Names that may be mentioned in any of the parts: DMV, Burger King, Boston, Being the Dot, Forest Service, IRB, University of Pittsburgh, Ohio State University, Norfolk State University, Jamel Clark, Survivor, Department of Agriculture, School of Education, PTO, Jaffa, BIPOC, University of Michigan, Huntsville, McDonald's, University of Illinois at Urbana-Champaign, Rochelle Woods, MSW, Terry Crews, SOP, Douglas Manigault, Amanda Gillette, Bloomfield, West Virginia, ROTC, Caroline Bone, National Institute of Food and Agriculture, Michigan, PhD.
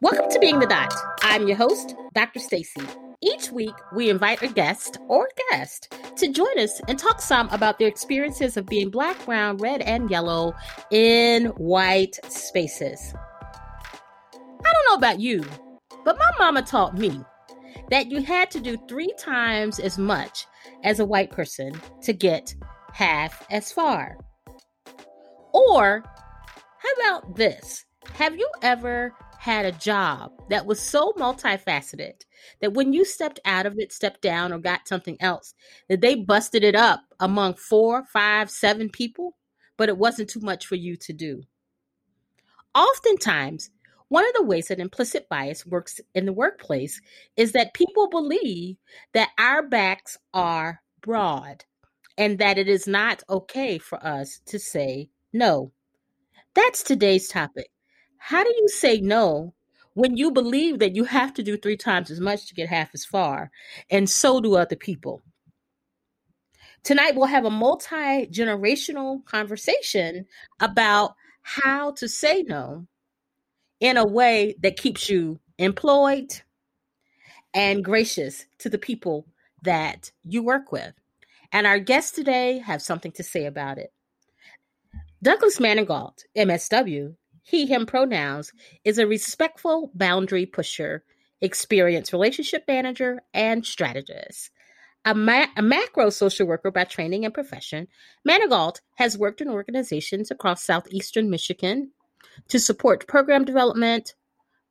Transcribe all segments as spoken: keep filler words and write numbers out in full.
Welcome to Being the Dot. I'm your host, Doctor Stacy. Each week, we invite a guest or guest to join us and talk some about their experiences of being Black, brown, red, and yellow in white spaces. I don't know about you, but my mama taught me that you had to do three times as much as a white person to get half as far. Or how about this? Have you ever had a job that was so multifaceted that when you stepped out of it, stepped down, or got something else, that they busted it up among four, five, seven people, but it wasn't too much for you to do? Oftentimes, one of the ways that implicit bias works in the workplace is that people believe that our backs are broad and that it is not okay for us to say no. That's today's topic. How do you say no when you believe that you have to do three times as much to get half as far, and so do other people? Tonight, we'll have a multi-generational conversation about how to say no in a way that keeps you employed and gracious to the people that you work with. And our guests today have something to say about it. Douglas Manigault, M S W, he, him pronouns, is a respectful boundary pusher, experienced relationship manager, and strategist. A, ma- a macro social worker by training and profession, Manigault has worked in organizations across southeastern Michigan to support program development,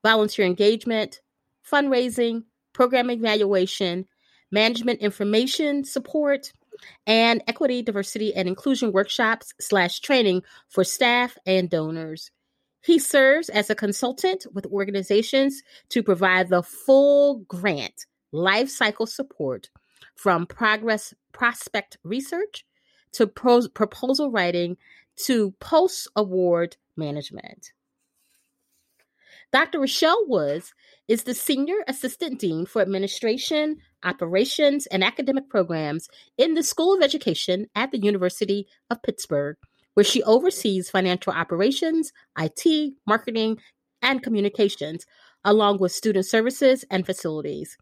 volunteer engagement, fundraising, program evaluation, management information support, and equity, diversity, and inclusion workshops slash training for staff and donors. He serves as a consultant with organizations to provide the full grant life cycle support from progress prospect research to pro- proposal writing to post-award management. Doctor Rochelle Woods is the Senior Assistant Dean for Administration, Operations, and Academic Programs in the School of Education at the University of Pittsburgh, where she oversees financial operations, I T, marketing, and communications, along with student services and facilities.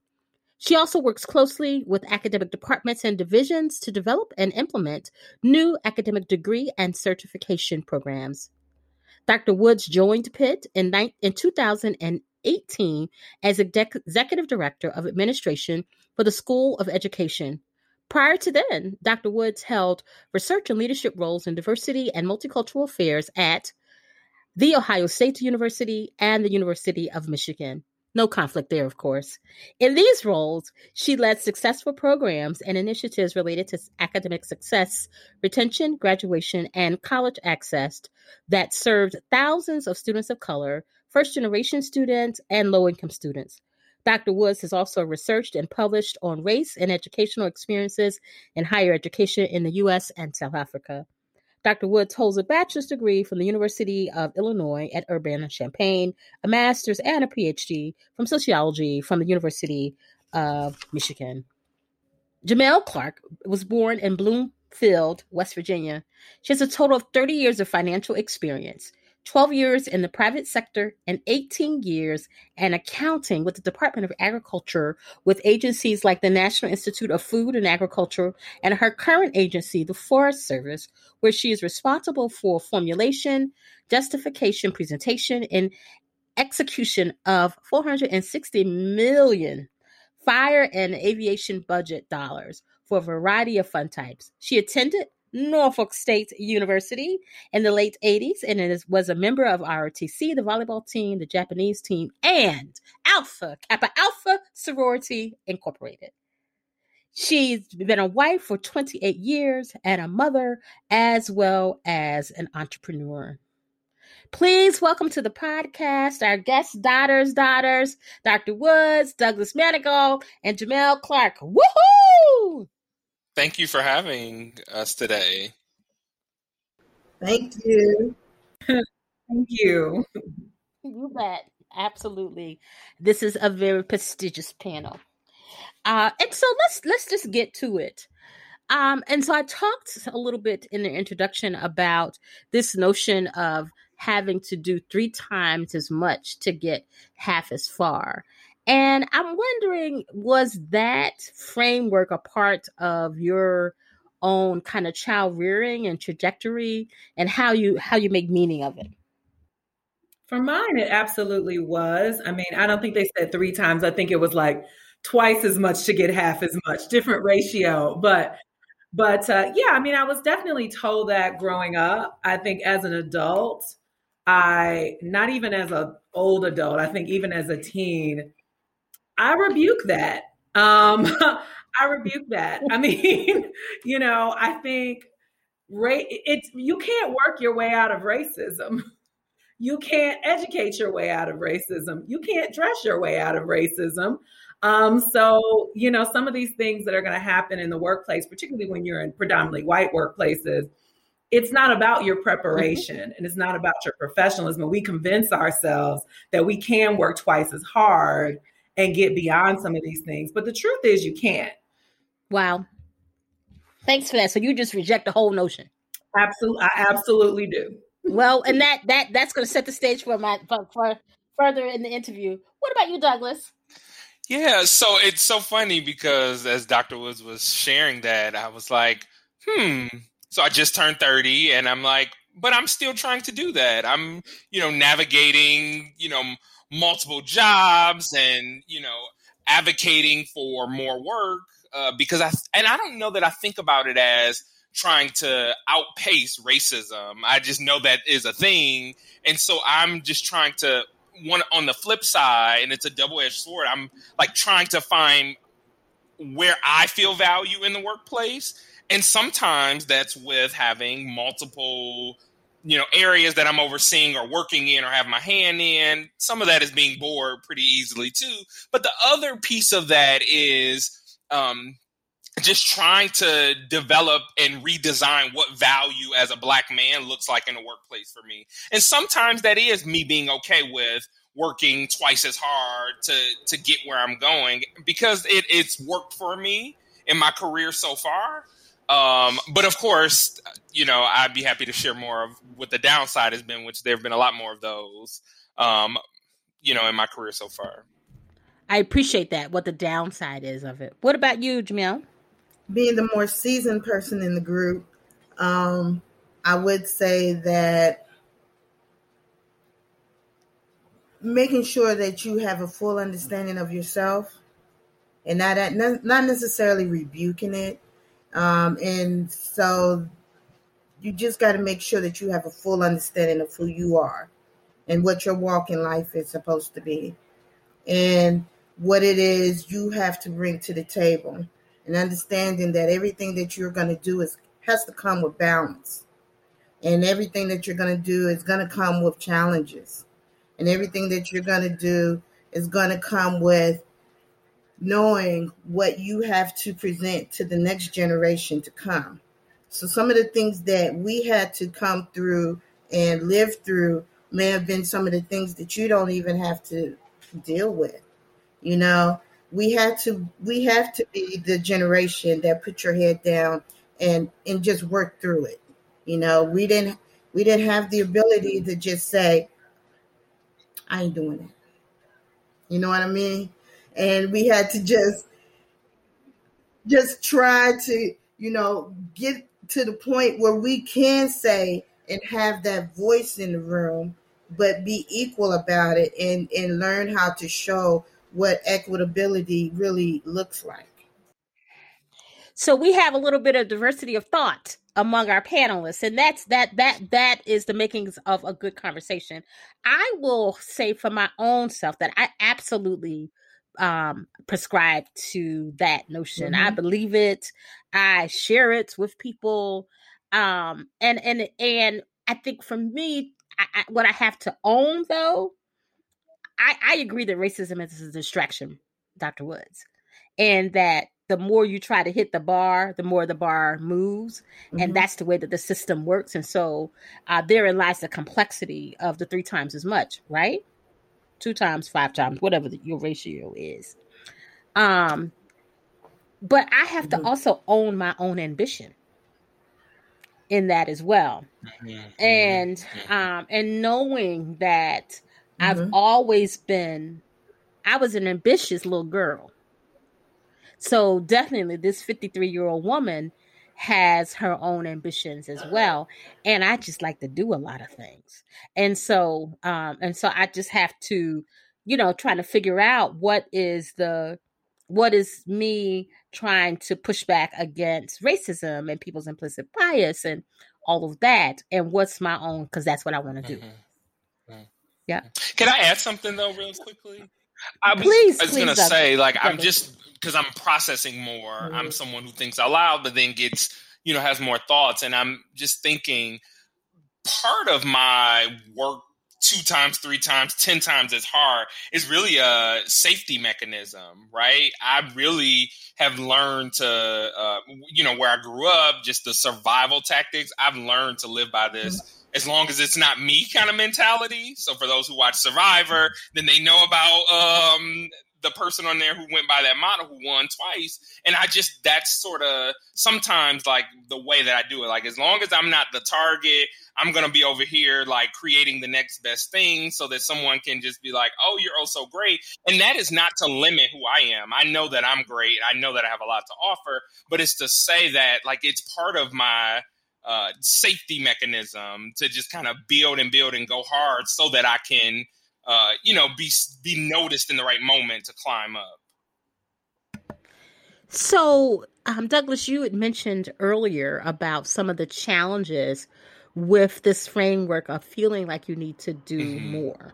She also works closely with academic departments and divisions to develop and implement new academic degree and certification programs. Doctor Woods joined Pitt in two thousand eighteen as Executive Director of Administration for the School of Education. Prior to then, Doctor Woods held research and leadership roles in diversity and multicultural affairs at the Ohio State University and the University of Michigan. No conflict there, of course. In these roles, she led successful programs and initiatives related to academic success, retention, graduation, and college access that served thousands of students of color, first-generation students, and low-income students. Doctor Woods has also researched and published on race and educational experiences in higher education in the U S and South Africa. Doctor Woods holds a bachelor's degree from the University of Illinois at Urbana-Champaign, a master's and a P H D from sociology from the University of Michigan. Jamel Clark was born in Bloomfield, West Virginia. She has a total of thirty years of financial experience, twelve years in the private sector, and eighteen years in accounting with the Department of Agriculture with agencies like the National Institute of Food and Agriculture and her current agency, the Forest Service, where she is responsible for formulation, justification, presentation, and execution of four hundred sixty million fire and aviation budget dollars for a variety of fund types. She attended Norfolk State University in the late eighties, and it was a member of R O T C, the volleyball team, the Japanese team, and Alpha Kappa Alpha Sorority Incorporated. She's been a wife for twenty-eight years and a mother, as well as an entrepreneur. Please welcome to the podcast our guest daughters, daughters, Doctor Woods, Douglas Manigault, and Jamel Clark. Woohoo! Thank you for having us today. Thank you. Thank you. You bet. Absolutely. This is a very prestigious panel. Uh, and so let's let's just get to it. Um, and so I talked a little bit in the introduction about this notion of having to do three times as much to get half as far. And I'm wondering, was that framework a part of your own kind of child rearing and trajectory, and how you how you make meaning of it? For mine, it absolutely was. I mean, I don't think they said three times. I think it was like twice as much to get half as much, different ratio. But but uh, yeah, I mean, I was definitely told that growing up. I think as an adult, I not even as an old adult, I think even as a teen, I rebuke that. Um, I rebuke that. I mean, you know, I think ra- it's, you can't work your way out of racism. You can't educate your way out of racism. You can't dress your way out of racism. Um, so, you know, some of these things that are going to happen in the workplace, particularly when you're in predominantly white workplaces, it's not about your preparation and it's not about your professionalism. We convince ourselves that we can work twice as hard and get beyond some of these things. But the truth is you can't. Wow. Thanks for that. So you just reject the whole notion. Absolutely. I absolutely do. Well, and that that that's going to set the stage for my for, for further in the interview. What about you, Douglas? Yeah, so it's so funny because as Doctor Woods was sharing that, I was like, hmm. So I just turned thirty and I'm like, but I'm still trying to do that. I'm, you know, navigating, you know, multiple jobs and, you know, advocating for more work uh, because I and I don't know that I think about it as trying to outpace racism. I just know that is a thing. And so I'm just trying to one on the flip side, and it's a double-edged sword. I'm like trying to find where I feel value in the workplace. And sometimes that's with having multiple, you know, areas that I'm overseeing or working in or have my hand in. Some of that is being bored pretty easily too. But the other piece of that is, um, just trying to develop and redesign what value as a Black man looks like in the workplace for me. And sometimes that is me being okay with working twice as hard to, to get where I'm going because it, it's worked for me in my career so far. Um, but of course, you know, I'd be happy to share more of what the downside has been, which there have been a lot more of those, um, you know, in my career so far. I appreciate that, what the downside is of it. What about you, Jamel? Being the more seasoned person in the group, um, I would say that making sure that you have a full understanding of yourself and not at, not necessarily rebuking it. Um, and so you just got to make sure that you have a full understanding of who you are and what your walk in life is supposed to be and what it is you have to bring to the table. And understanding that everything that you're going to do is has to come with balance. And everything that you're going to do is going to come with challenges. And everything that you're going to do is going to come with knowing what you have to present to the next generation to come. So some of the things that we had to come through and live through may have been some of the things that you don't even have to deal with, you know. We had to we have to be the generation that put your head down and, and just work through it. You know, we didn't we didn't have the ability to just say, I ain't doing it. You know what I mean? And we had to just just try to, you know, get to the point where we can say and have that voice in the room, but be equal about it and, and learn how to show what equitability really looks like. So we have a little bit of diversity of thought among our panelists, and that's that that that is the makings of a good conversation. I will say for my own self that I absolutely um, prescribe to that notion. Mm-hmm. I believe it. I share it with people, um, and and and I think for me, I, I, what I have to own though. I, I agree that racism is a distraction, Doctor Woods, and that the more you try to hit the bar, the more the bar moves. Mm-hmm. And that's the way that the system works. And so uh, therein lies the complexity of the three times as much, right? Two times, five times, whatever the, your ratio is. Um, But I have mm-hmm. to also own my own ambition in that as well. Mm-hmm. And um, and knowing that mm-hmm. I've always been, I was an ambitious little girl. So definitely this fifty-three-year-old woman has her own ambitions as well. And I just like to do a lot of things. And so um, and so I just have to, you know, trying to figure out what is the, what is me trying to push back against racism and people's implicit bias and all of that. And what's my own, because that's what I want to do. Mm-hmm. Mm-hmm. Yeah. Can I add something though, real quickly? I was, please, I was going to say, like, I'm just, because I'm processing more. Mm-hmm. I'm someone who thinks out loud, but then gets, you know, has more thoughts. And I'm just thinking part of my work two times, three times, ten times as hard is really a safety mechanism, right? I really have learned to, uh, you know, where I grew up, just the survival tactics. I've learned to live by this as long as it's not me kind of mentality. So for those who watch Survivor, then they know about um, the person on there who went by that motto, who won twice. And I just, that's sort of sometimes like the way that I do it. Like, as long as I'm not the target, I'm going to be over here, like, creating the next best thing so that someone can just be like, oh, you're oh so great. And that is not to limit who I am. I know that I'm great. I know that I have a lot to offer, but it's to say that, like, it's part of my uh, safety mechanism to just kind of build and build and go hard so that I can, uh, you know, be, be noticed in the right moment to climb up. So, um, Douglas, you had mentioned earlier about some of the challenges with this framework of feeling like you need to do mm-hmm. more.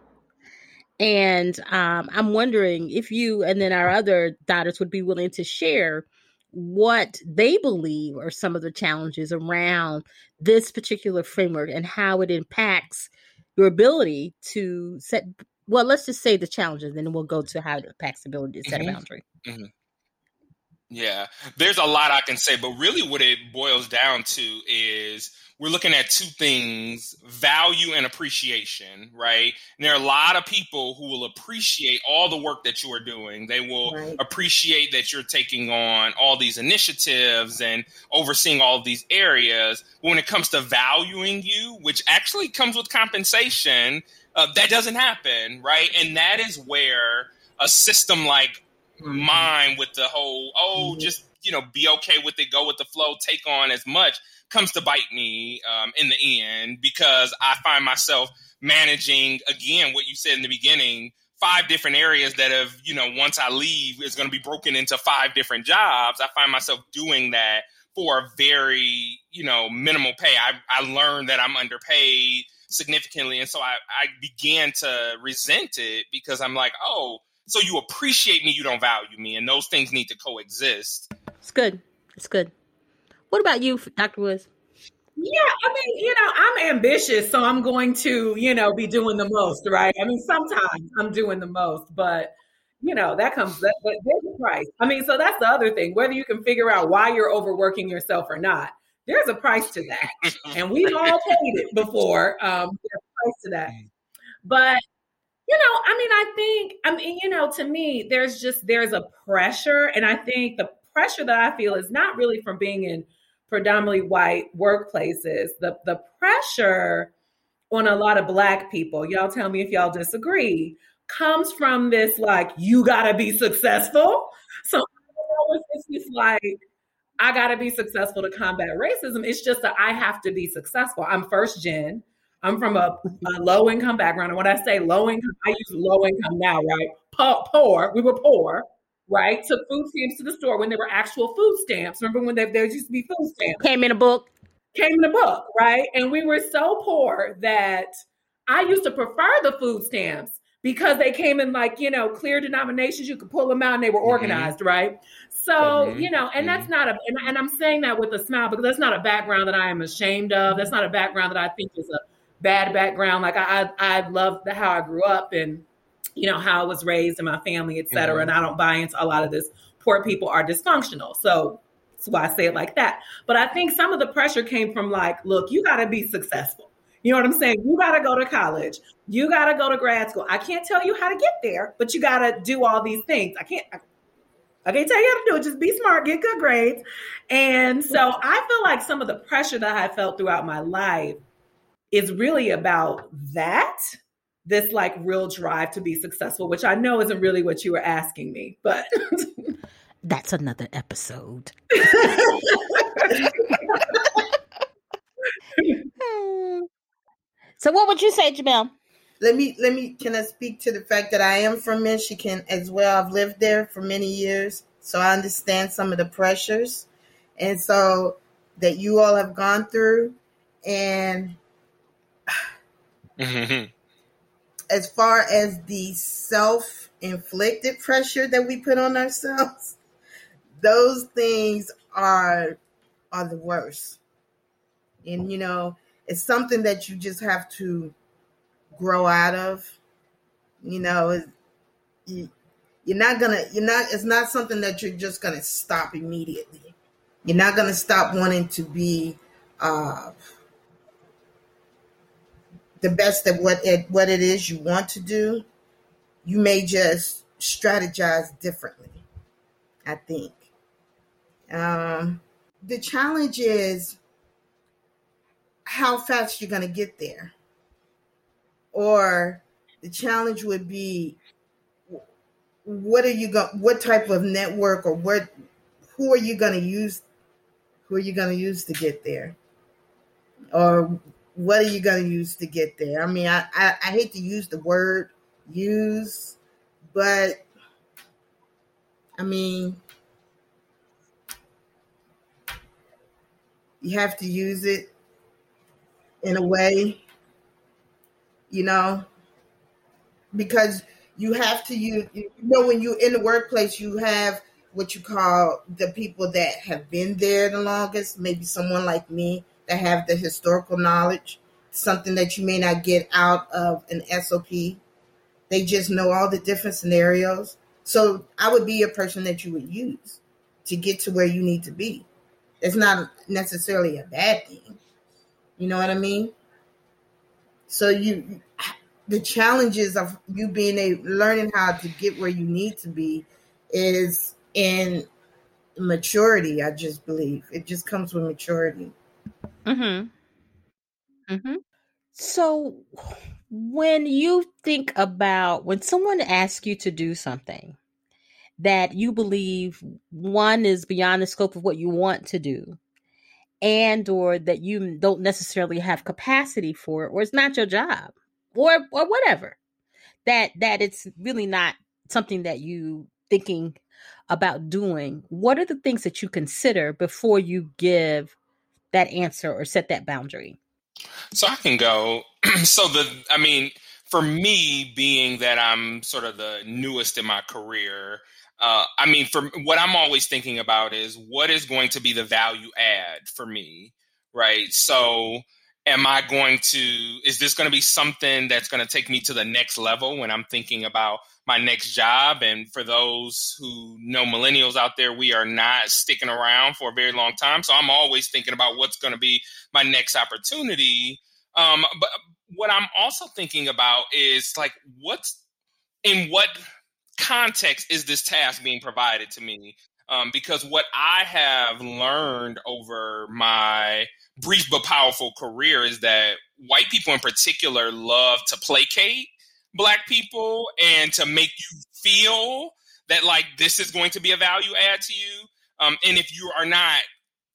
And um, I'm wondering if you and then our other daughters would be willing to share what they believe are some of the challenges around this particular framework and how it impacts your ability to set, well, let's just say the challenges, and then we'll go to how it impacts the ability to set mm-hmm. a boundary. Mm-hmm. Yeah, there's a lot I can say, but really what it boils down to is we're looking at two things, value and appreciation, right? And there are a lot of people who will appreciate all the work that you are doing. They will right. appreciate that you're taking on all these initiatives and overseeing all of these areas. But when it comes to valuing you, which actually comes with compensation, uh, that doesn't happen, right? And that is where a system like mm-hmm. mine with the whole, oh, mm-hmm. just, you know, be okay with it, go with the flow, take on as much, comes to bite me um, in the end, because I find myself managing, again, what you said in the beginning, five different areas that have, you know, once I leave is going to be broken into five different jobs. I find myself doing that for a very, you know, minimal pay. I, I learned that I'm underpaid significantly. And so I, I began to resent it, because I'm like, oh, so you appreciate me, you don't value me. And those things need to coexist. It's good. It's good. What about you, Doctor Woods? Yeah, I mean, you know, I'm ambitious, so I'm going to, you know, be doing the most, right? I mean, sometimes I'm doing the most, but, you know, that comes, that, that, there's a price. I mean, so that's the other thing, whether you can figure out why you're overworking yourself or not, there's a price to that. And we've all paid it before, um, there's a price to that. But, you know, I mean, I think, I mean, you know, to me, there's just, there's a pressure. And I think the pressure that I feel is not really from being in predominantly white workplaces, the, the pressure on a lot of Black people, y'all tell me if y'all disagree, comes from this, like, you gotta be successful. So it's just like, I gotta be successful to combat racism. It's just that I have to be successful. I'm first gen. I'm from a, a low income background. And when I say low income, I use low income now, right? Poor, poor. We were poor. Right, took food stamps to the store when there were actual food stamps. Remember when there, there used to be food stamps? Came in a book. Came in a book, right? And we were so poor that I used to prefer the food stamps because they came in, like, you know, clear denominations. You could pull them out and they were organized, mm-hmm. right? So, mm-hmm. you know, and mm-hmm. that's not a, and, and I'm saying that with a smile because that's not a background that I am ashamed of. That's not a background that I think is a bad background. Like, I, I, I love the, how I grew up and, you know, how I was raised in my family, et cetera. Mm-hmm. And I don't buy into a lot of this. Poor people are dysfunctional. So that's why I say it like that. But I think some of the pressure came from, like, look, you got to be successful. You know what I'm saying? You got to go to college. You got to go to grad school. I can't tell you how to get there, but you got to do all these things. I can't. I, Okay, tell you how to do it. Just be smart, get good grades. And so I feel like some of the pressure that I felt throughout my life is really about that, this like real drive to be successful, which I know isn't really what you were asking me, but that's another episode. So what would you say, Jamel? Let me, let me, can I speak to the fact that I am from Michigan as well? I've lived there for many years, so I understand some of the pressures and so that you all have gone through. And as far as the self-inflicted pressure that we put on ourselves, those things are, are the worst. And, you know, it's something that you just have to grow out of. You know, you, you're not gonna, you're not, it's not something that you're just gonna stop immediately. You're not gonna stop wanting to be uh, the best at what it, what it is you want to do. You may just strategize differently, I think. Um, the challenge is how fast you're gonna get there. Or the challenge would be, what are you going? What type of network, or what? Who are you going to use? Who are you going to use to get there? Or what are you going to use to get there? I mean, I, I I hate to use the word use, but I mean, you have to use it in a way. You know, because you have to use, you know, when you're in the workplace, you have what you call the people that have been there the longest, maybe someone like me that have the historical knowledge, something that you may not get out of an S O P. They just know all the different scenarios. So I would be a person that you would use to get to where you need to be. It's not necessarily a bad thing. You know what I mean? So you, the challenges of you being a learning how to get where you need to be is in maturity. I just believe it just comes with maturity. Mm-hmm. Mm-hmm. So when you think about when someone asks you to do something that you believe one is beyond the scope of what you want to do, and or that you don't necessarily have capacity for, or it's not your job, or or whatever, that that it's really not something that you thinking about doing, what are the things that you consider before you give that answer or set that boundary? So I can go. So the, I mean, for me, being that I'm sort of the newest in my career, Uh, I mean, for what I'm always thinking about is what is going to be the value add for me, right? So am I going to, is this going to be something that's going to take me to the next level when I'm thinking about my next job? And for those who know millennials out there, we are not sticking around for a very long time. So I'm always thinking about what's going to be my next opportunity. Um, but what I'm also thinking about is like, what's in what context is this task being provided to me? Um, because what I have learned over my brief but powerful career is that white people in particular love to placate Black people and to make you feel that like this is going to be a value add to you. Um, and if you are not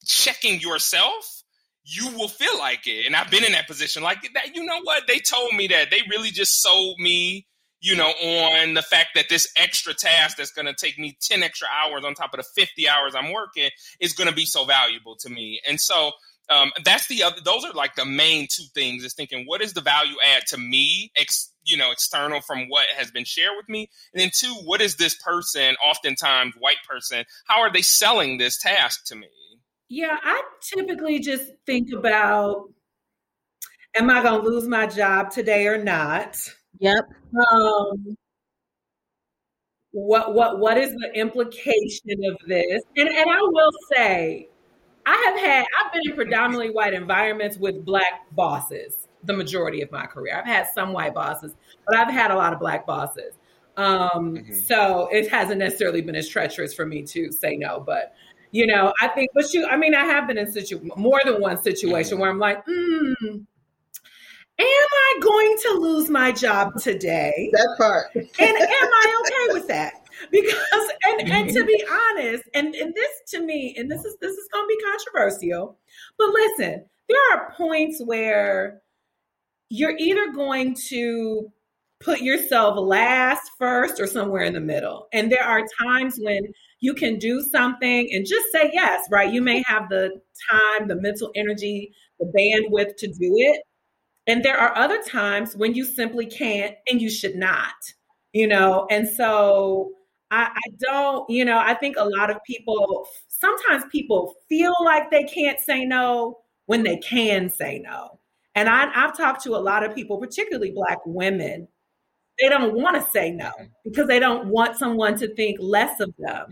checking yourself, you will feel like it. And I've been in that position like that. You know what? They told me that. They really just sold me, you know, on the fact that this extra task that's going to take me ten extra hours on top of the fifty hours I'm working is going to be so valuable to me. And so um, that's the other, those are like the main two things is thinking, what is the value add to me, ex, you know, external from what has been shared with me? And then two, what is this person, oftentimes white person, how are they selling this task to me? Yeah, I typically just think about, am I going to lose my job today or not? Yep. Um, what what what is the implication of this? And and I will say, I have had I've been in predominantly white environments with Black bosses the majority of my career. I've had some white bosses, but I've had a lot of Black bosses. Um, mm-hmm. So it hasn't necessarily been as treacherous for me to say no, but you know, I think, but you, I mean, I have been in situ- more than one situation mm-hmm. where I'm like, hmm, am I going to lose my job today? That part. And am I okay with that? Because, and, and to be honest, and, and this to me, and this is, this is going to be controversial, but listen, there are points where you're either going to put yourself last, first, or somewhere in the middle. And there are times when you can do something and just say yes, right? You may have the time, the mental energy, the bandwidth to do it. And there are other times when you simply can't and you should not, you know? And so I, I don't, you know, I think a lot of people, sometimes people feel like they can't say no when they can say no. And I, I've talked to a lot of people, particularly Black women. They don't want to say no because they don't want someone to think less of them.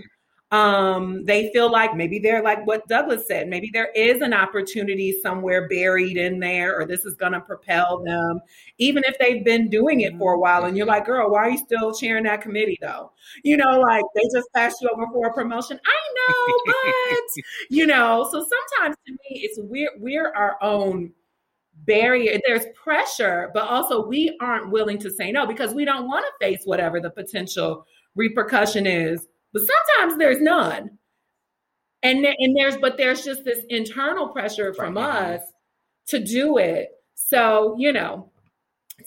Um, they feel like maybe they're like what Douglas said, maybe there is an opportunity somewhere buried in there, or this is going to propel them, even if they've been doing it for a while. And you're like, girl, why are you still chairing that committee though? You know, like they just passed you over for a promotion. I know, but you know, so sometimes to me, it's we're, we're our own barrier. There's pressure, but also we aren't willing to say no because we don't want to face whatever the potential repercussion is. But sometimes there's none. And, there, and there's, but there's just this internal pressure from right. us to do it. So, you know,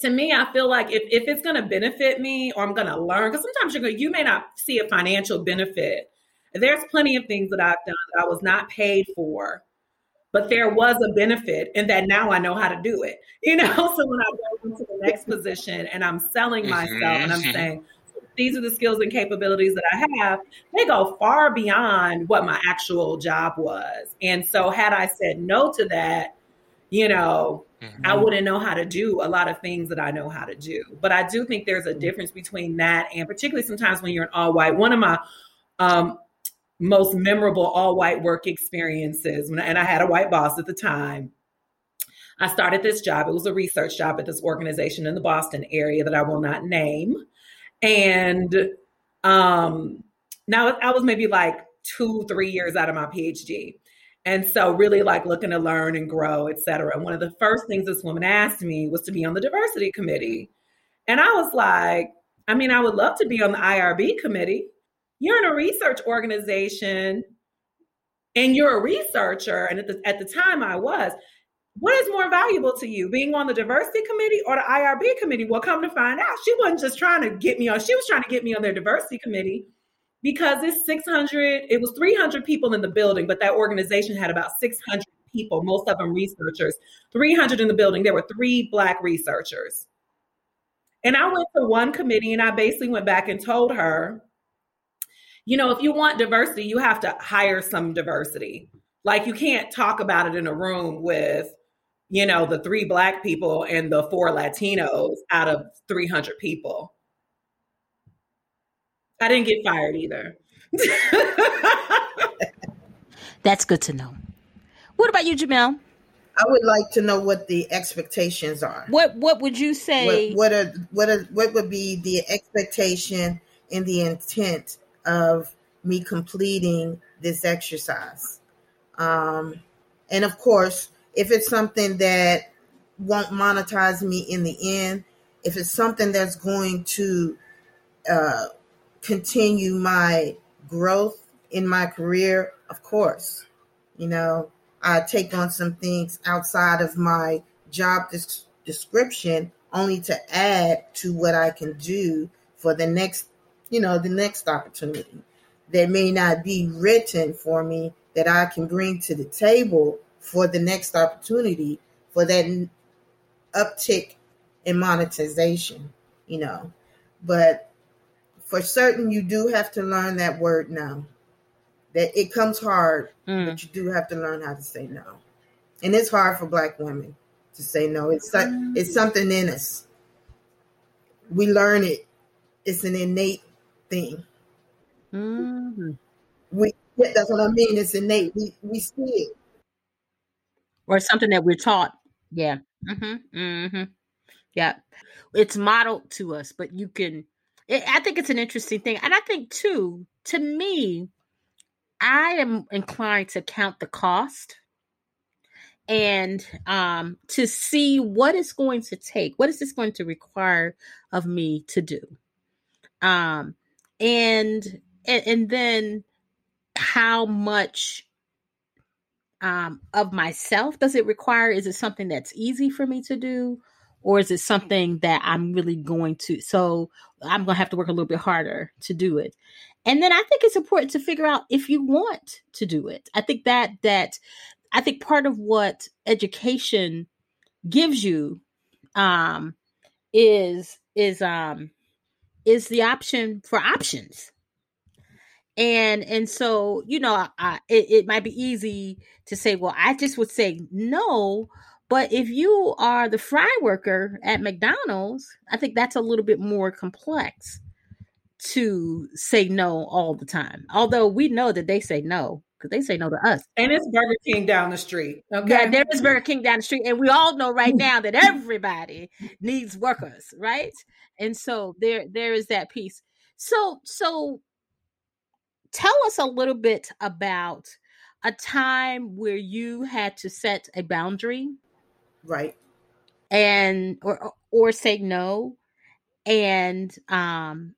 to me, I feel like if, if it's going to benefit me or I'm going to learn, because sometimes you're going, you may not see a financial benefit. There's plenty of things that I've done that I was not paid for, but there was a benefit in that now I know how to do it. You know, so when I go into the next position and I'm selling myself and I'm saying, these are the skills and capabilities that I have, they go far beyond what my actual job was. And so had I said no to that, you know, mm-hmm. I wouldn't know how to do a lot of things that I know how to do. But I do think there's a difference between that and particularly sometimes when you're an all white, one of my, um, most memorable all-white work experiences. When I, and I had a white boss at the time. I started this job. It was a research job at this organization in the Boston area that I will not name. And um, now I was maybe like two, three years out of my PhD. And so really like looking to learn and grow, et cetera. And one of the first things this woman asked me was to be on the diversity committee. And I was like, I mean, I would love to be on the I R B committee. You're in a research organization and you're a researcher. And at the, at the time I was, what is more valuable to you, being on the diversity committee or the I R B committee? Well, come to find out, she wasn't just trying to get me on. She was trying to get me on their diversity committee because it's six hundred, it was three hundred people in the building, but that organization had about six hundred people, most of them researchers, three hundred in the building. There were three Black researchers. And I went to one committee and I basically went back and told her, you know, if you want diversity, you have to hire some diversity. Like you can't talk about it in a room with, you know, the three Black people and the four Latinos out of three hundred people. I didn't get fired either. That's good to know. What about you, Jamel? I would like to know what the expectations are. What What would you say? What What are, what, are, what would be the expectation and the intent of me completing this exercise? Um, and of course, if it's something that won't monetize me in the end, if it's something that's going to uh, continue my growth in my career, of course, you know, I take on some things outside of my job des- description only to add to what I can do for the next you know, the next opportunity that may not be written for me that I can bring to the table for the next opportunity for that uptick in monetization, you know. But for certain, you do have to learn that word no. That it comes hard, mm. but you do have to learn how to say no. And it's hard for Black women to say no. It's, mm. it's something in us. We learn it. It's an innate thing. Mm-hmm. We, that's what I mean. It's innate. We we see it, or something that we're taught. Yeah. Mm-hmm. Mm-hmm. Yeah. It's modeled to us, but you can it, I think it's an interesting thing. And I think, too, to me, I am inclined to count the cost and um, to see what it's going to take. What is this going to require of me to do? Um, and, and, and then how much um, of myself does it require? Is it something that's easy for me to do? Or is it something that I'm really going to, so I'm going to have to work a little bit harder to do it. And then I think it's important to figure out if you want to do it. I think that, that I think part of what education gives you um, is, is, um, is the option for options. And, and so, you know, I, it, it might be easy to say, well, I just would say no. But if you are the fry worker at McDonald's, I think that's a little bit more complex to say no all the time. Although we know that they say no, because they say no to us. And it's Burger King down the street. Okay. Yeah, there is Burger King down the street. And we all know right now that everybody needs workers, right? And so there, there is that piece. So, so tell us a little bit about a time where you had to set a boundary. Right. And, or, or say no. And, um,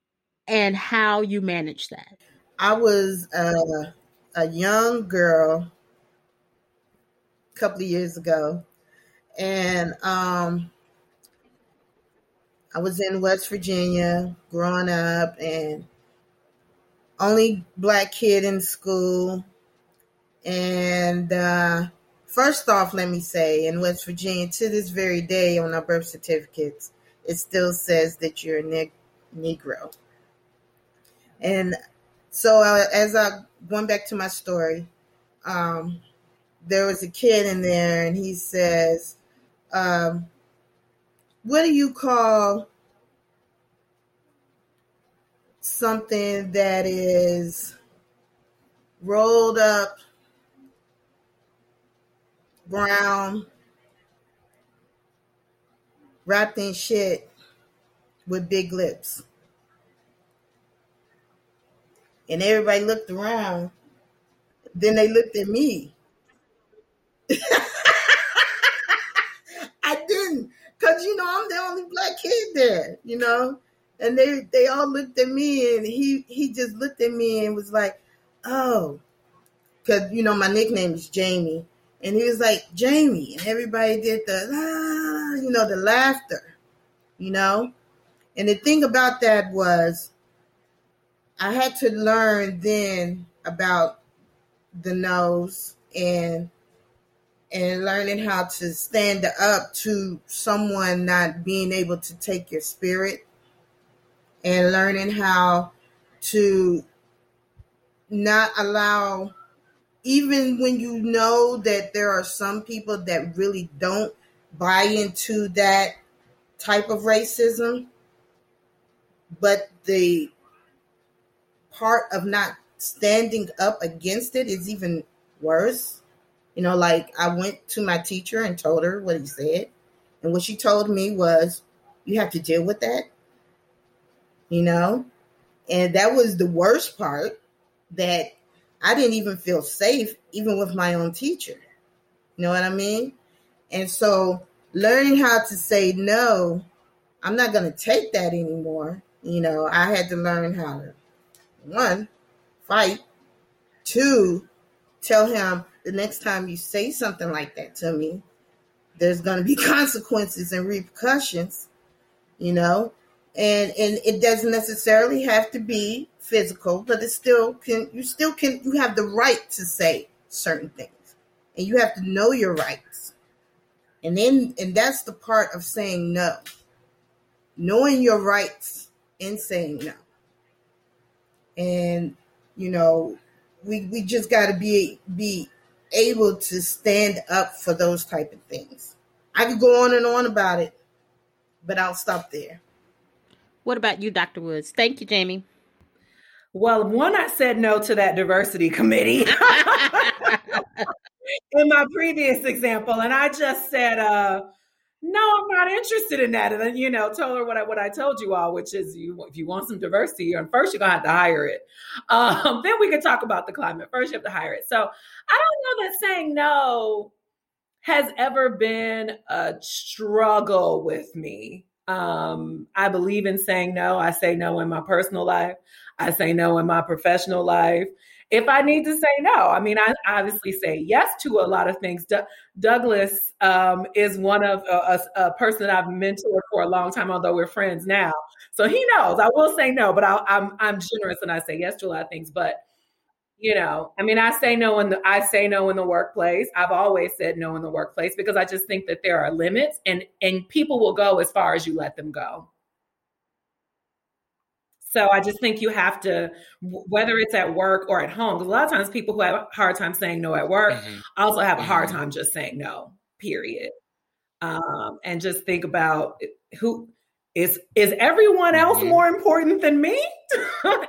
and how you manage that. I was uh, a young girl a couple of years ago. And, um, I was in West Virginia growing up and only black kid in school. And, uh, first off, let me say, in West Virginia, to this very day, on our birth certificates, it still says that you're a ne- Negro. And so I, as I going back to my story, um, there was a kid in there, and he says, um, what do you call something that is rolled up, brown, wrapped in shit with big lips? And everybody looked around. Then they looked at me. I didn't, because, you know, I'm the only black kid there, you know? And they, they all looked at me, and he, he just looked at me and was like, oh, because, you know, my nickname is Jamie. And he was like, Jamie. And everybody did the, ah, you know, the laughter, you know? And the thing about that was I had to learn then about the nose and and learning how to stand up to someone not being able to take your spirit and learning how to not allow... Even when you know that there are some people that really don't buy into that type of racism, but the part of not standing up against it is even worse. You know, like I went to my teacher and told her what he said. And what she told me was, you have to deal with that, you know? And that was the worst part, that I didn't even feel safe, even with my own teacher. You know what I mean? And so learning how to say, no, I'm not going to take that anymore. You know, I had to learn how to, one, fight. Two, tell him the next time you say something like that to me, there's going to be consequences and repercussions, you know? And and it doesn't necessarily have to be physical, but it still can, you still can, you have the right to say certain things, and you have to know your rights. And then, and that's the part of saying no, knowing your rights and saying no. And, you know, we, we just got to be, be able to stand up for those type of things. I could go on and on about it, but I'll stop there. What about you, Doctor Woods? Thank you, Jamie. Well, one, I said no to that diversity committee in my previous example. And I just said, uh, no, I'm not interested in that. And then, you know, tell her what I, what I told you all, which is you, if you want some diversity, and first you're going to have to hire it. Um, then we can talk about the climate. First you have to hire it. So I don't know that saying no has ever been a struggle with me. Um, I believe in saying no. I say no in my personal life. I say no in my professional life. If I need to say no, I mean, I obviously say yes to a lot of things. D- Douglas um, is one of a, a, a person that I've mentored for a long time, although we're friends now. So he knows I will say no, but I, I'm I'm generous and I say yes to a lot of things. But you know, I mean, I say no in the I say no in the workplace. I've always said no in the workplace because I just think that there are limits, and and people will go as far as you let them go. So I just think you have to, whether it's at work or at home, because a lot of times people who have a hard time saying no at work mm-hmm. also have a hard mm-hmm. time just saying no, period. Um, and just think about who is, is everyone else mm-hmm. more important than me?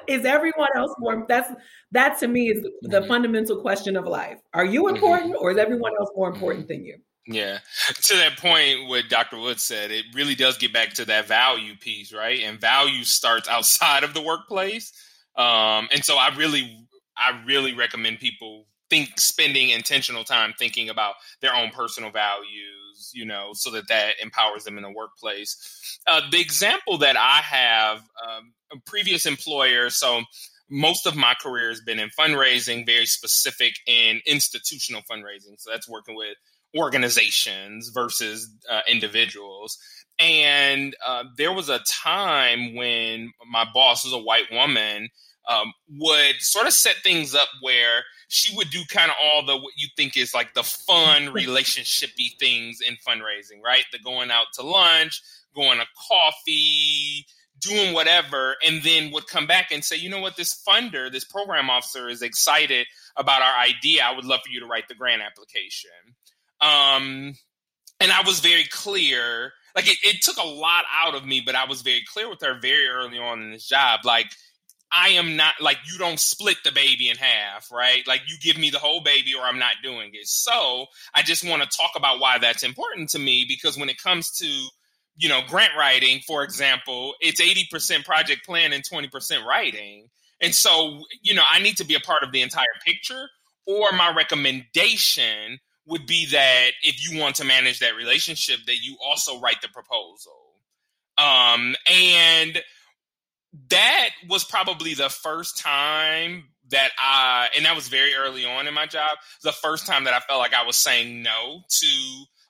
Is everyone else more? That's, that to me is the mm-hmm. fundamental question of life. Are you important mm-hmm. or is everyone else more important mm-hmm. than you? Yeah. To that point, what Doctor Woods said, it really does get back to that value piece, right? And value starts outside of the workplace. Um, and so I really, I really recommend people think spending intentional time thinking about their own personal values, you know, so that that empowers them in the workplace. Uh, the example that I have, um, a previous employer, so most of my career has been in fundraising, very specific in institutional fundraising. So that's working with organizations versus uh, individuals. And uh, there was a time when my boss was a white woman, um, would sort of set things up where she would do kind of all the, what you think is like the fun relationshipy things in fundraising, right? The going out to lunch, going to coffee, doing whatever, and then would come back and say, you know what, this funder, this program officer is excited about our idea. I would love for you to write the grant application. Um, and I was very clear, like it, it took a lot out of me, but I was very clear with her very early on in this job. Like, I am not, like, you don't split the baby in half, right? Like, you give me the whole baby or I'm not doing it. So I just want to talk about why that's important to me, because when it comes to, you know, grant writing, for example, it's eighty percent project plan and twenty percent writing. And so, you know, I need to be a part of the entire picture, or my recommendation would be that if you want to manage that relationship, that you also write the proposal. Um, and that was probably the first time that I, and that was very early on in my job, the first time that I felt like I was saying no to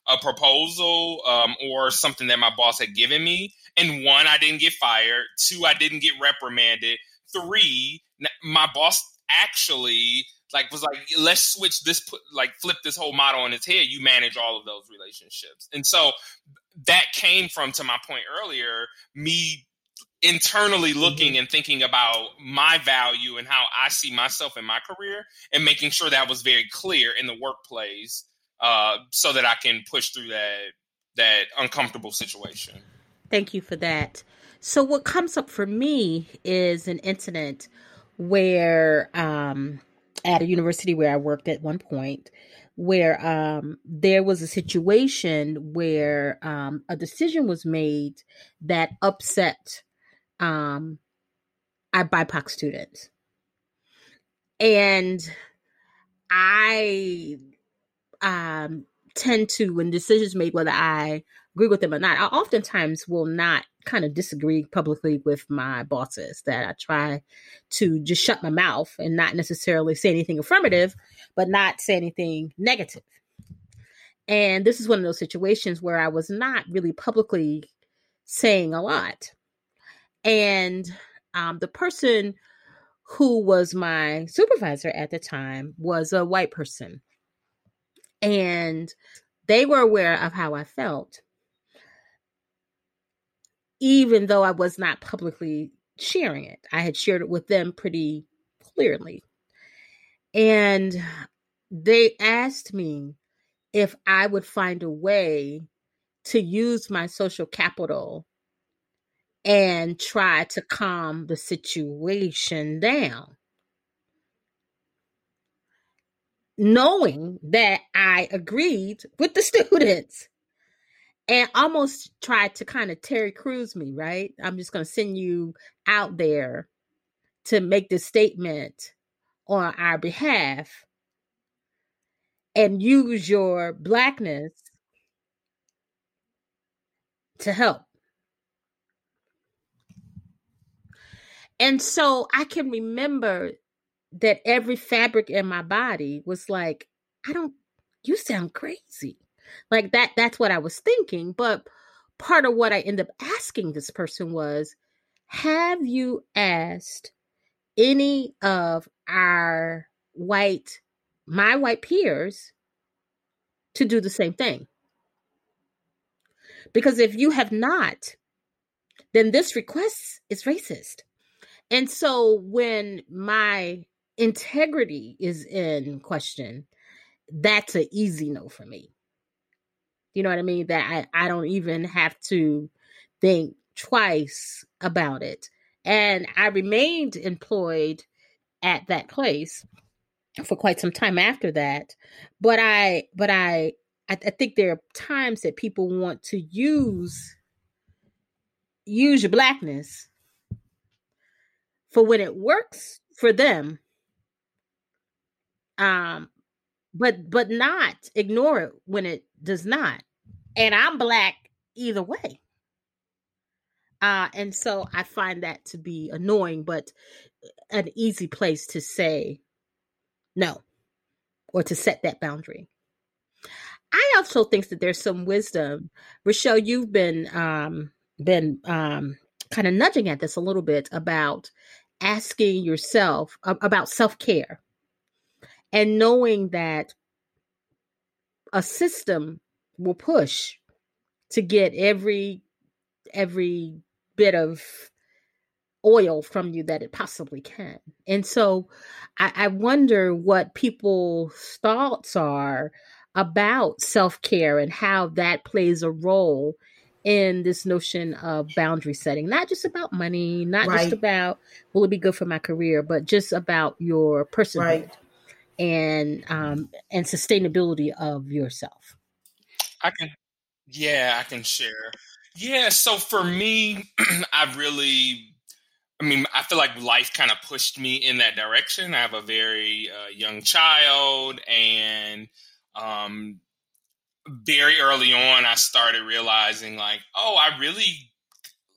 a proposal um, or something that my boss had given me. And one, I didn't get fired. Two, I didn't get reprimanded. Three, my boss actually Like was like, let's switch this, put, like flip this whole model on its head. You manage all of those relationships. And so that came from, to my point earlier, me internally looking and thinking about my value and how I see myself in my career and making sure that was very clear in the workplace uh, so that I can push through that that uncomfortable situation. Thank you for that. So what comes up for me is an incident where um, at a university where I worked at one point, where um, there was a situation where um, a decision was made that upset um, a B I P O C student. And I um, tend to, when decisions made, whether I agree with them or not, I oftentimes will not kind of disagree publicly with my bosses, that I try to just shut my mouth and not necessarily say anything affirmative, but not say anything negative. And this is one of those situations where I was not really publicly saying a lot. And um, the person who was my supervisor at the time was a white person. And they were aware of how I felt, even though I was not publicly sharing it. I had shared it with them pretty clearly. And they asked me if I would find a way to use my social capital and try to calm the situation down, knowing that I agreed with the students. and almost tried to kind of Terry Crews me, right? I'm just going to send you out there to make this statement on our behalf and use your blackness to help. And so I can remember that every fabric in my body was like, I don't, you sound crazy. Like that, that's what I was thinking. But part of what I ended up asking this person was, have you asked any of our white, my white peers to do the same thing? Because if you have not, then this request is racist. And so when my integrity is in question, that's an easy no for me. You know what I mean? That I, I don't even have to think twice about it. And I remained employed at that place for quite some time after that. But I, but I, I, I think there are times that people want to use, use your blackness for when it works for them. Um, but, but not ignore it when it does not. And I'm black either way. Uh, and so I find that to be annoying, but an easy place to say no, or to set that boundary. I also think that there's some wisdom. Rochelle, you've been, um, been, um, kind of nudging at this a little bit about asking yourself about self-care and knowing that a system will push to get every, every bit of oil from you that it possibly can. And so I, I wonder what people's thoughts are about self-care and how that plays a role in this notion of boundary setting, not just about money, not right. just about will it be good for my career, but just about your personhood right. and um, and sustainability of yourself. I can, yeah, I can share. Yeah, so for me, I really, I mean, I feel like life kind of pushed me in that direction. I have a very uh, young child, and um. very early on, I started realizing like, oh, I really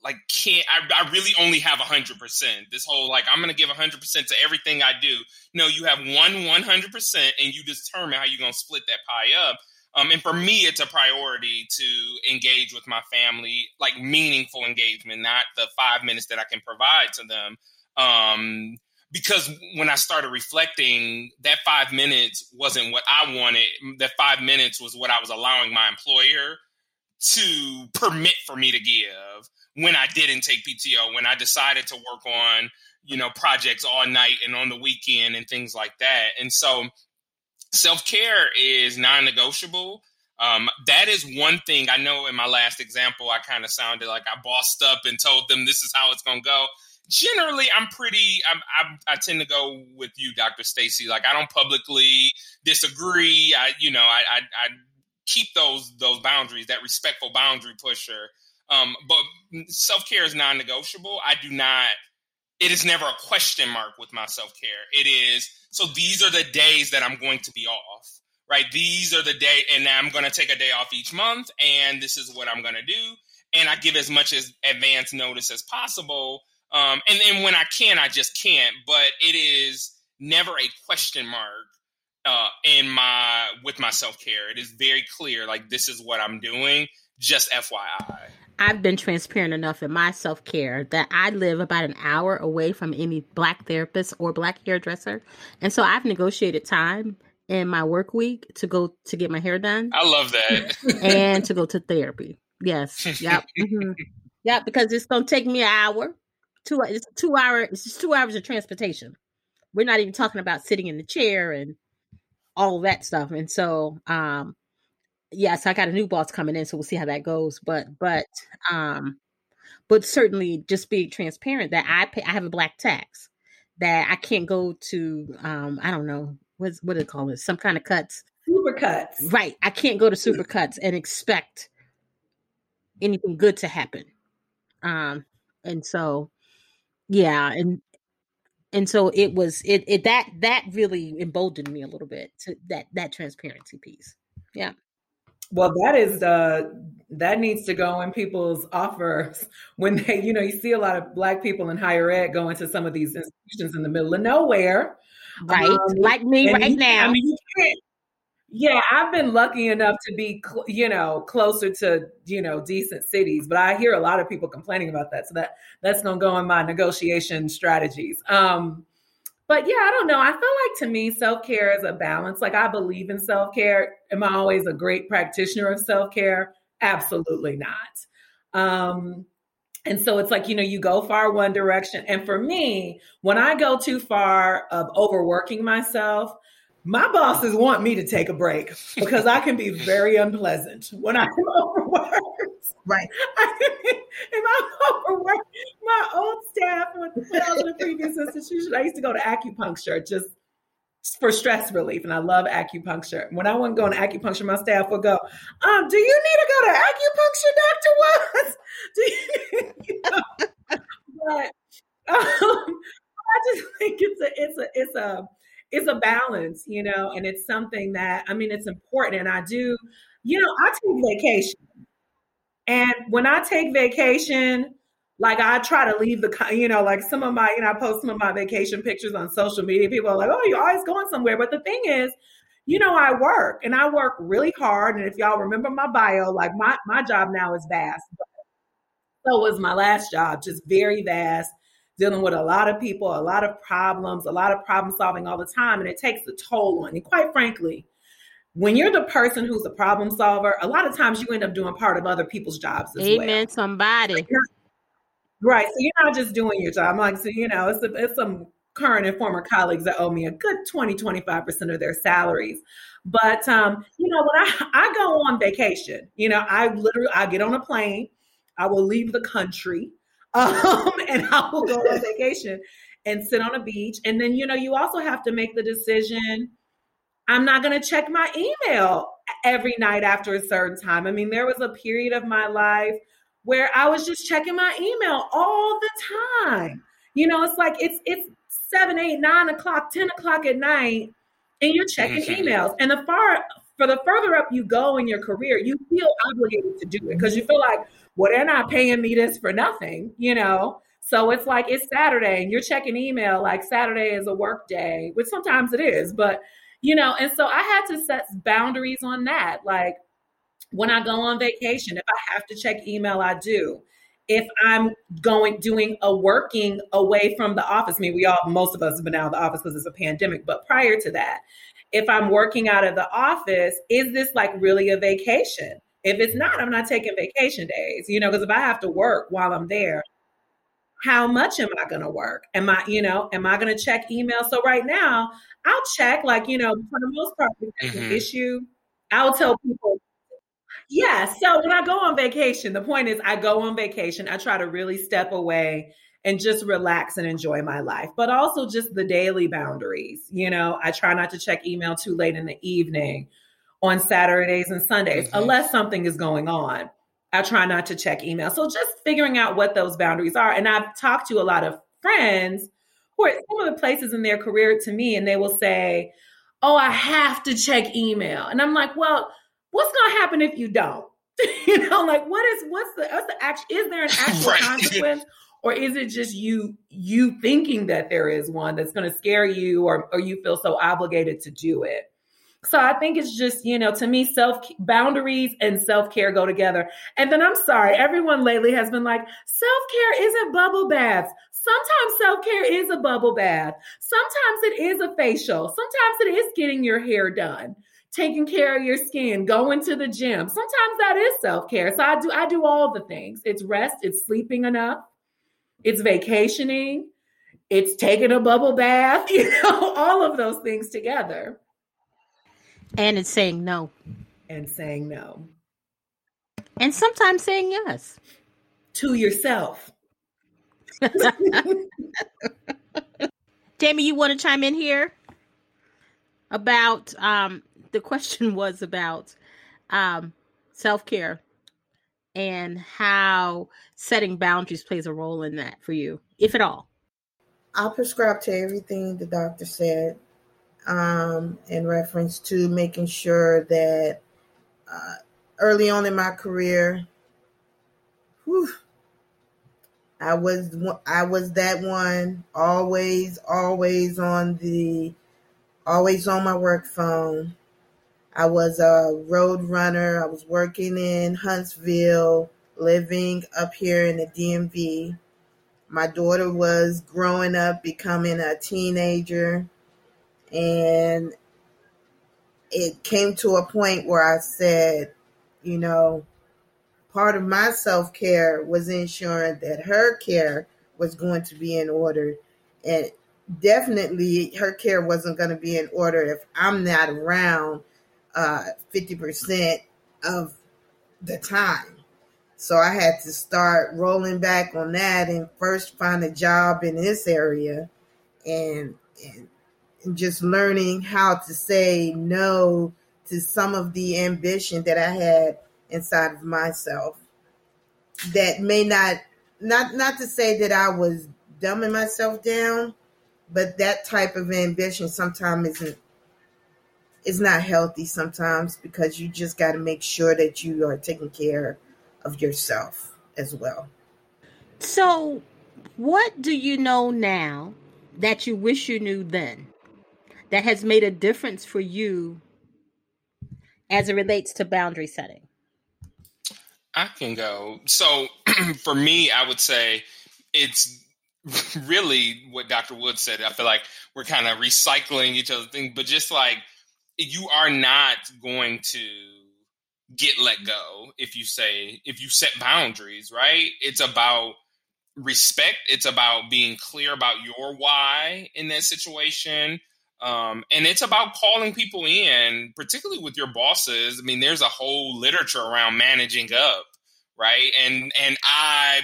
like can't, I, I really only have one hundred percent. This whole like, I'm going to give one hundred percent to everything I do. No, you have one one hundred percent and you determine how you're going to split that pie up. Um, and for me, it's a priority to engage with my family, like meaningful engagement, not the five minutes that I can provide to them. Um, Because when I started reflecting, that five minutes wasn't what I wanted. That five minutes was what I was allowing my employer to permit for me to give when I didn't take P T O, when I decided to work on, you know, projects all night and on the weekend and things like that. And so self-care is non-negotiable. Um, that is one thing. I know in my last example, I kind of sounded like I bossed up and told them this is how it's going to go. Generally, I'm pretty, I'm, I'm, I tend to go with you, Doctor Stacy. Like, I don't publicly disagree. I, you know, I, I, I keep those those boundaries, that respectful boundary pusher. Um, but self-care is non-negotiable. I do not, it is never a question mark with my self-care. It is, so these are the days that I'm going to be off, right? These are the day, and I'm going to take a day off each month, and this is what I'm going to do. And I give as much as advance notice as possible. Um, and then when I can, I just can't, but it is never a question mark, uh, in my, with my self-care. It is very clear, like, this is what I'm doing. Just F Y I. I've been transparent enough in my self-care that I live about an hour away from any black therapist or black hairdresser. And so I've negotiated time in my work week to go to get my hair done. I love that. And to go to therapy. Yes. Yep. Mm-hmm. Yep. Because it's going to take me an hour. Two, it's two hour. It's just two hours of transportation. We're not even talking about sitting in the chair and all that stuff. And so, um, yeah, so I got a new boss coming in, so we'll see how that goes. But, but, um, but certainly, just being transparent that I pay, I have a black tax that I can't go to. Um, I don't know what's what do they call it? Some kind of cuts. Supercuts. Right. I can't go to Supercuts and expect anything good to happen. Um, and so, yeah. And, and so it was, it, it, that, that really emboldened me a little bit to that, that transparency piece. Yeah. Well, that is, uh, that needs to go in people's offers when they, you know, you see a lot of Black people in higher ed going to some of these institutions in the middle of nowhere. Right. Um, like me right you, now. I mean, you can't, yeah, I've been lucky enough to be, cl- you know, closer to, you know, decent cities, but I hear a lot of people complaining about that. So that that's going to go in my negotiation strategies. Um, but yeah, I don't know. I feel like to me, self-care is a balance. Like I believe in self-care. Am I always a great practitioner of self-care? Absolutely not. Um, and so it's like, you know, you go far one direction. And for me, when I go too far of overworking myself, my bosses want me to take a break because I can be very unpleasant when I'm overworked. Right. I, if I'm overworked, my old staff with the previous institution, I used to go to acupuncture just for stress relief. And I love acupuncture. When I wasn't going to acupuncture, my staff would go, um, do you need to go to acupuncture, Doctor Woods? Do you, you know, but um, I just think it's a, it's a, it's a, It's a balance, you know, and it's something that, I mean, it's important. And I do, you know, I take vacation. And when I take vacation, like I try to leave the, you know, like some of my, you know, I post some of my vacation pictures on social media. People are like, oh, you're always going somewhere. But the thing is, you know, I work and I work really hard. And if y'all remember my bio, like my, my job now is vast. But so was my last job, just very vast. Dealing with a lot of people, a lot of problems, a lot of problem solving all the time. And it takes a toll on you. Quite frankly, when you're the person who's a problem solver, a lot of times you end up doing part of other people's jobs as Amen, well. Amen, somebody. Right. So you're not just doing your job. I'm like, so, you know, it's, a, it's some current and former colleagues that owe me a good twenty, twenty-five percent of their salaries. But, um, you know, when I, I go on vacation, you know, I literally, I get on a plane, I will leave the country. Um, and I will go on vacation and sit on a beach. And then, you know, you also have to make the decision. I'm not going to check my email every night after a certain time. I mean, there was a period of my life where I was just checking my email all the time. You know, it's like it's it's seven, eight, nine o'clock, ten o'clock at night, and you're checking emails. And the far for the further up you go in your career, you feel obligated to do it because you feel like, well, they're not paying me this for nothing, you know? So it's like, it's Saturday and you're checking email, like Saturday is a work day, which sometimes it is, but, you know, and so I had to set boundaries on that. Like when I go on vacation, if I have to check email, I do. If I'm going, doing a working away from the office, I mean, we all, most of us have been out of the office because it's a pandemic, but prior to that, if I'm working out of the office, is this like really a vacation? If it's not, I'm not taking vacation days, you know, because if I have to work while I'm there, how much am I going to work? Am I, you know, am I going to check email? So right now I'll check, like, you know, for the most part, mm-hmm. the issue, I'll tell people, yeah. So when I go on vacation, the point is I go on vacation. I try to really step away and just relax and enjoy my life, but also just the daily boundaries. You know, I try not to check email too late in the evening. On Saturdays and Sundays, mm-hmm. unless something is going on, I try not to check email. So just figuring out what those boundaries are. And I've talked to a lot of friends who are at some of the places in their career to me, and they will say, oh, I have to check email. And I'm like, well, what's going to happen if you don't? You know, like what is, what's the, what's the act, is there an actual right. consequence or is it just you, you thinking that there is one that's going to scare you or, or you feel so obligated to do it? So I think it's just, you know, to me, self boundaries and self-care go together. And then I'm sorry, everyone lately has been like, self-care isn't bubble baths. Sometimes self-care is a bubble bath. Sometimes it is a facial. Sometimes it is getting your hair done, taking care of your skin, going to the gym. Sometimes that is self-care. So I do, I do all the things. It's rest. It's sleeping enough. It's vacationing. It's taking a bubble bath, you know, all of those things together. And it's saying no. And saying no. And sometimes saying yes. To yourself. Jamie, you want to chime in here? About, um, the question was about um, self-care and how setting boundaries plays a role in that for you, if at all. I prescribe to everything the doctor said um, in reference to making sure that uh, early on in my career, whew, I was I was that one always, always on the, always on my work phone. I was a road runner. I was working in Huntsville, living up here in the D M V. My daughter was growing up, becoming a teenager, and it came to a point where I said, you know, part of my self-care was ensuring that her care was going to be in order, and definitely her care wasn't going to be in order if I'm not around uh, fifty percent of the time. So I had to start rolling back on that and first find a job in this area and, and just learning how to say no to some of the ambition that I had inside of myself that may not, not, not to say that I was dumbing myself down, but that type of ambition sometimes isn't, is not healthy sometimes, because you just got to make sure that you are taking care of yourself as well. So what do you know now that you wish you knew then that has made a difference for you as it relates to boundary setting? I can go. So for me, I would say it's really what Doctor Woods said. I feel like we're kind of recycling each other's things, but just like you are not going to get let go if you say, if you set boundaries, right? It's about respect. It's about being clear about your why in that situation. Um, and it's about calling people in, particularly with your bosses. I mean, there's a whole literature around managing up, right? And and I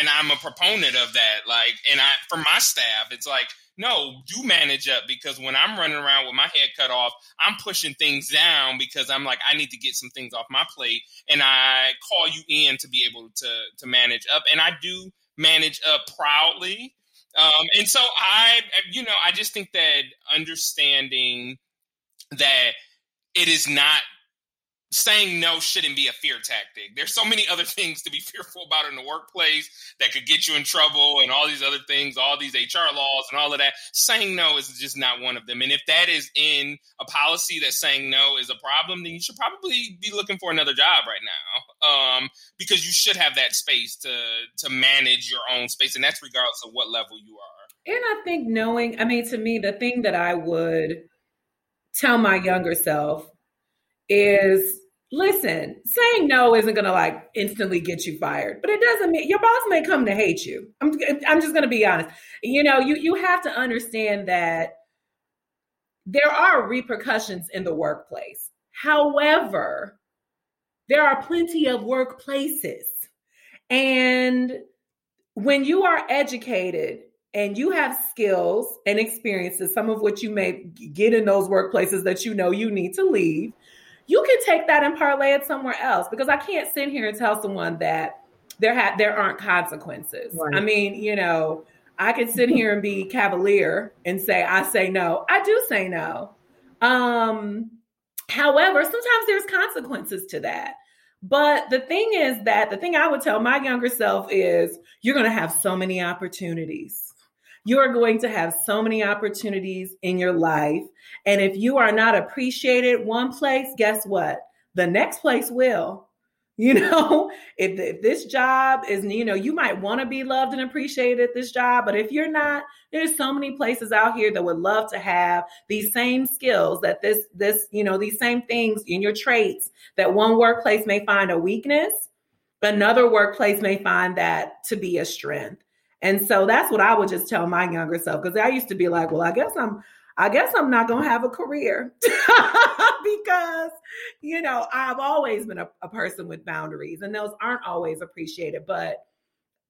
and I'm a proponent of that. Like, and I for my staff, it's like, no, do manage up, because when I'm running around with my head cut off, I'm pushing things down because I'm like, I need to get some things off my plate, and I call you in to be able to to manage up, and I do manage up proudly. Um, and so I, you know, I just think that understanding that it is not, saying no shouldn't be a fear tactic. There's so many other things to be fearful about in the workplace that could get you in trouble, and all these other things, all these H R laws and all of that. Saying no is just not one of them. And if that is in a policy that saying no is a problem, then you should probably be looking for another job right now, um, because you should have that space to to manage your own space. And that's regardless of what level you are. And I think knowing, I mean, to me, the thing that I would tell my younger self is, listen, saying no isn't going to like instantly get you fired, but it doesn't mean your boss may come to hate you. I'm I'm just going to be honest. You know, you, you have to understand that there are repercussions in the workplace. However, there are plenty of workplaces. And when you are educated and you have skills and experiences, some of which you may get in those workplaces that you know you need to leave, you can take that and parlay it somewhere else, because I can't sit here and tell someone that there ha- there aren't consequences. Right. I mean, you know, I could sit here and be cavalier and say, I say no. I do say no. Um, however, sometimes there's consequences to that. But the thing is that the thing I would tell my younger self is, you're going to have so many opportunities. You are going to have so many opportunities in your life. And if you are not appreciated one place, guess what? The next place will. You know, if, if this job is, you know, you might want to be loved and appreciated at this job, but if you're not, there's so many places out here that would love to have these same skills that this, this, you know, these same things in your traits that one workplace may find a weakness, but another workplace may find that to be a strength. And so that's what I would just tell my younger self, because I used to be like, well, I guess I'm I guess I'm not going to have a career because, you know, I've always been a, a person with boundaries, and those aren't always appreciated. But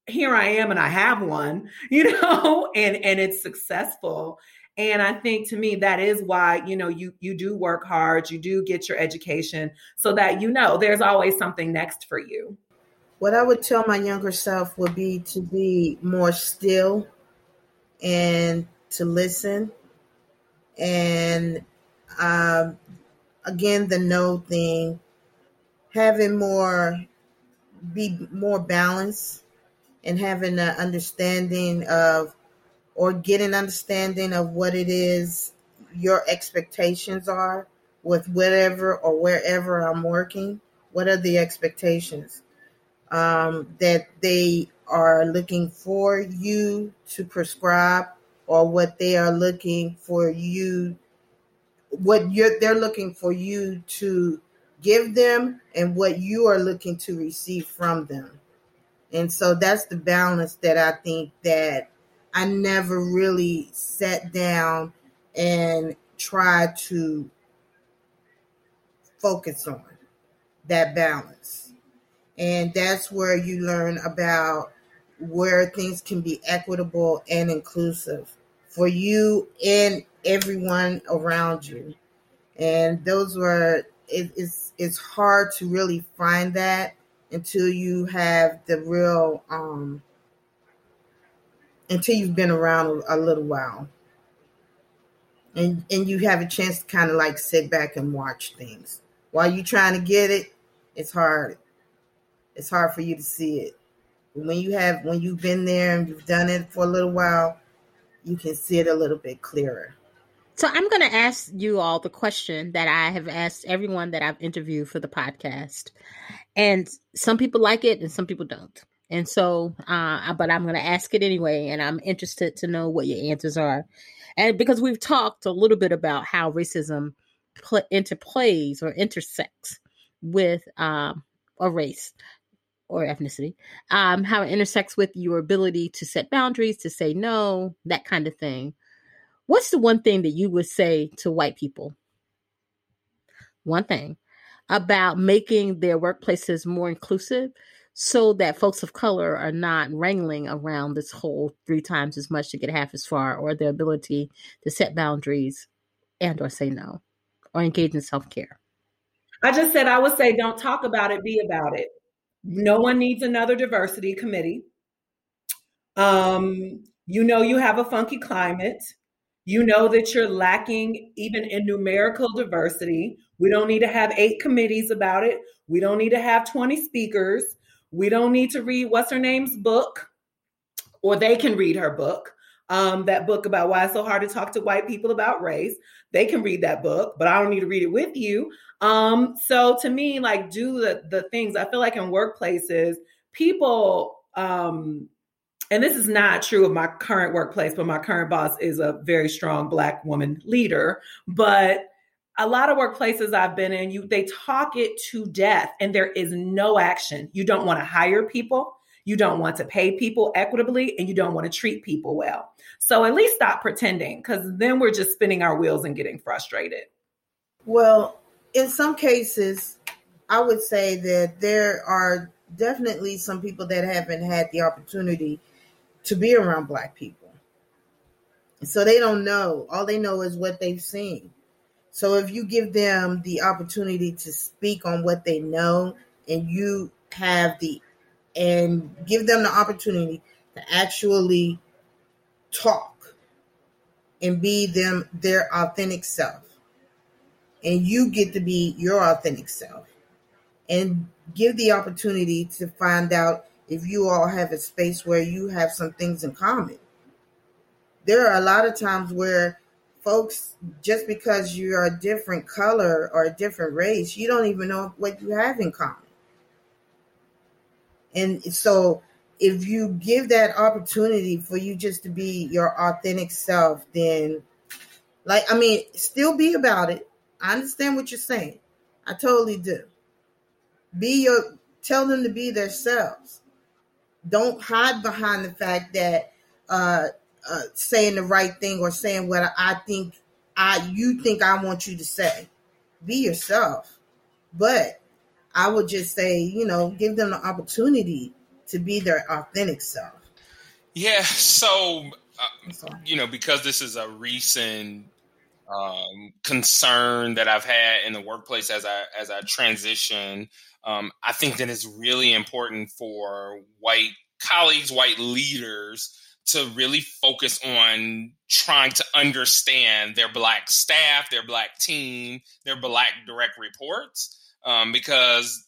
here I am, and I have one, you know, and, and it's successful. And I think to me, that is why, you know, you you do work hhard. You do get your education so that, you know, there's always something next for you. What I would tell my younger self would be to be more still and to listen. And um, again, the no thing, having more, be more balanced and having an understanding of, or get an understanding of what it is your expectations are with whatever or wherever I'm working. What are the expectations um, that they are looking for you to prescribe, or what they are looking for you, what you're, they're looking for you to give them, and what you are looking to receive from them. And so that's the balance that I think that I never really sat down and tried to focus on, that balance. And that's where you learn about where things can be equitable and inclusive for you and everyone around you. And those were, it, it's, it's hard to really find that until you have the real, um, until you've been around a, a little while. And, and you have a chance to kind of like sit back and watch things. While you're trying to get it, it's hard. It's hard for you to see it. When you have, when you've been there and you've done it for a little while, you can see it a little bit clearer. So I'm going to ask you all the question that I have asked everyone that I've interviewed for the podcast. And some people like it and some people don't. And so, uh, but I'm going to ask it anyway, and I'm interested to know what your answers are. And because we've talked a little bit about how racism pl- interplays or intersects with um, a race or ethnicity, um, how it intersects with your ability to set boundaries, to say no, that kind of thing. What's the one thing that you would say to white people? One thing about making their workplaces more inclusive, so that folks of color are not wrangling around this whole three times as much to get half as far, or their ability to set boundaries and or say no, or engage in self-care. I just said, I would say, don't talk about it, be about it. No one needs another diversity committee. Um, you know, you have a funky climate. You know that you're lacking even in numerical diversity. We don't need to have eight committees about it. We don't need to have twenty speakers. We don't need to read what's her name's book, or they can read her book, um, that book about why it's so hard to talk to white people about race. They can read that book, but I don't need to read it with you. Um, so to me, like, do the, the things. I feel like in workplaces, people, um, and this is not true of my current workplace, but my current boss is a very strong Black woman leader, but a lot of workplaces I've been in, you they talk it to death, and there is no action. You don't want to hire people. You don't want to pay people equitably, and you don't want to treat people well. So at least stop pretending, because then we're just spinning our wheels and getting frustrated. Well, in some cases, I would say that there are definitely some people that haven't had the opportunity to be around Black people. So they don't know. All they know is what they've seen. So if you give them the opportunity to speak on what they know, and you have the, and give them the opportunity to actually talk and be them, their authentic self, and you get to be your authentic self, and give the opportunity to find out if you all have a space where you have some things in common. There are a lot of times where folks, just because you are a different color or a different race, you don't even know what you have in common. And so if you give that opportunity for you just to be your authentic self, then, like, I mean, still be about it. I understand what you're saying. I totally do. Be your, tell them to be themselves. Don't hide behind the fact that, uh, Uh, saying the right thing or saying what I think I you think I want you to say. Be yourself. But I would just say, you know, give them the opportunity to be their authentic self. Yeah. So, uh, you know, because this is a recent um, concern that I've had in the workplace as I as I transition Um, I think that it's really important for white colleagues, white leaders to really focus on trying to understand their Black staff, their Black team, their Black direct reports, um, because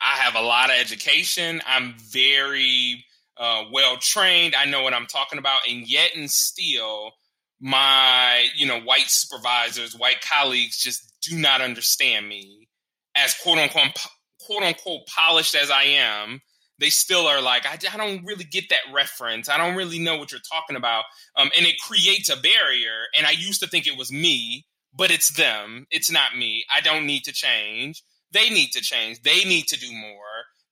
I have a lot of education. I'm very uh, well-trained. I know what I'm talking about. And yet and still, my, you know, white supervisors, white colleagues just do not understand me. As quote-unquote, quote-unquote polished as I am, they still are like, I, I don't really get that reference. I don't really know what you're talking about. Um, and it creates a barrier. And I used to think it was me, but it's them. It's not me. I don't need to change. They need to change. They need to do more.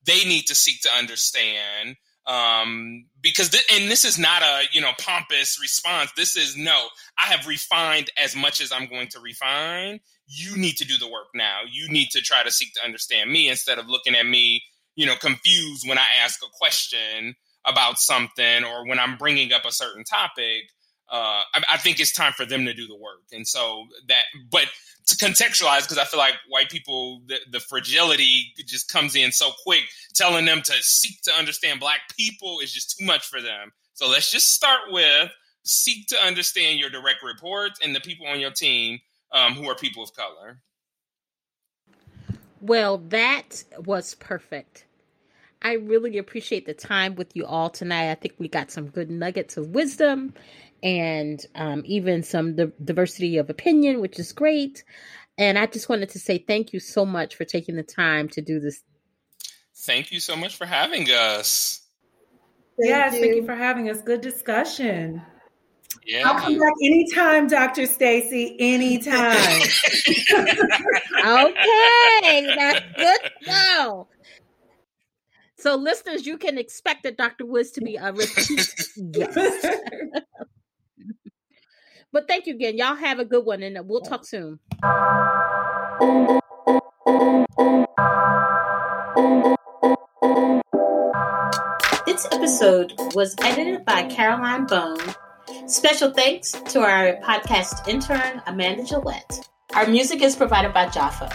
They need to seek to understand. Um, because, th- and this is not a, you know, pompous response. This is, no, I have refined as much as I'm going to refine. You need to do the work now. You need to try to seek to understand me instead of looking at me, you know, confused when I ask a question about something or when I'm bringing up a certain topic. Uh, I, I think it's time for them to do the work. And so that, but to contextualize, because I feel like white people, the, the fragility just comes in so quick. Telling them to seek to understand Black people is just too much for them. So let's just start with seek to understand your direct reports and the people on your team um, who are people of color. Well, that was perfect. I really appreciate the time with you all tonight. I think we got some good nuggets of wisdom and um, even some di- diversity of opinion, which is great. And I just wanted to say thank you so much for taking the time to do this. Thank you so much for having us. Thank yes, you. Thank you for having us. Good discussion. Yeah. I'll come back anytime, Doctor Stacy, anytime. Okay, that's good to know. So listeners, you can expect that Doctor Woods to be a repeat guest. But thank you again. Y'all have a good one, and we'll talk soon. This episode was edited by Caroline Bone. Special thanks to our podcast intern, Amanda Gillette. Our music is provided by Jaffa.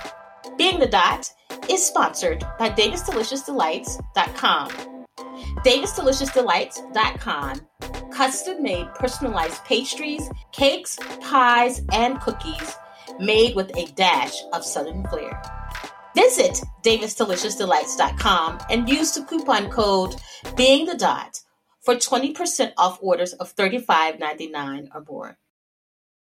Being the Dot is sponsored by Davis Delicious Delights dot com. Davis Delicious Delights dot com. Custom-made personalized pastries, cakes, pies, and cookies made with a dash of Southern flair. Visit Davis Delicious Delights dot com and use the coupon code Being the Dot for twenty percent off orders of thirty-five dollars and ninety-nine cents or more.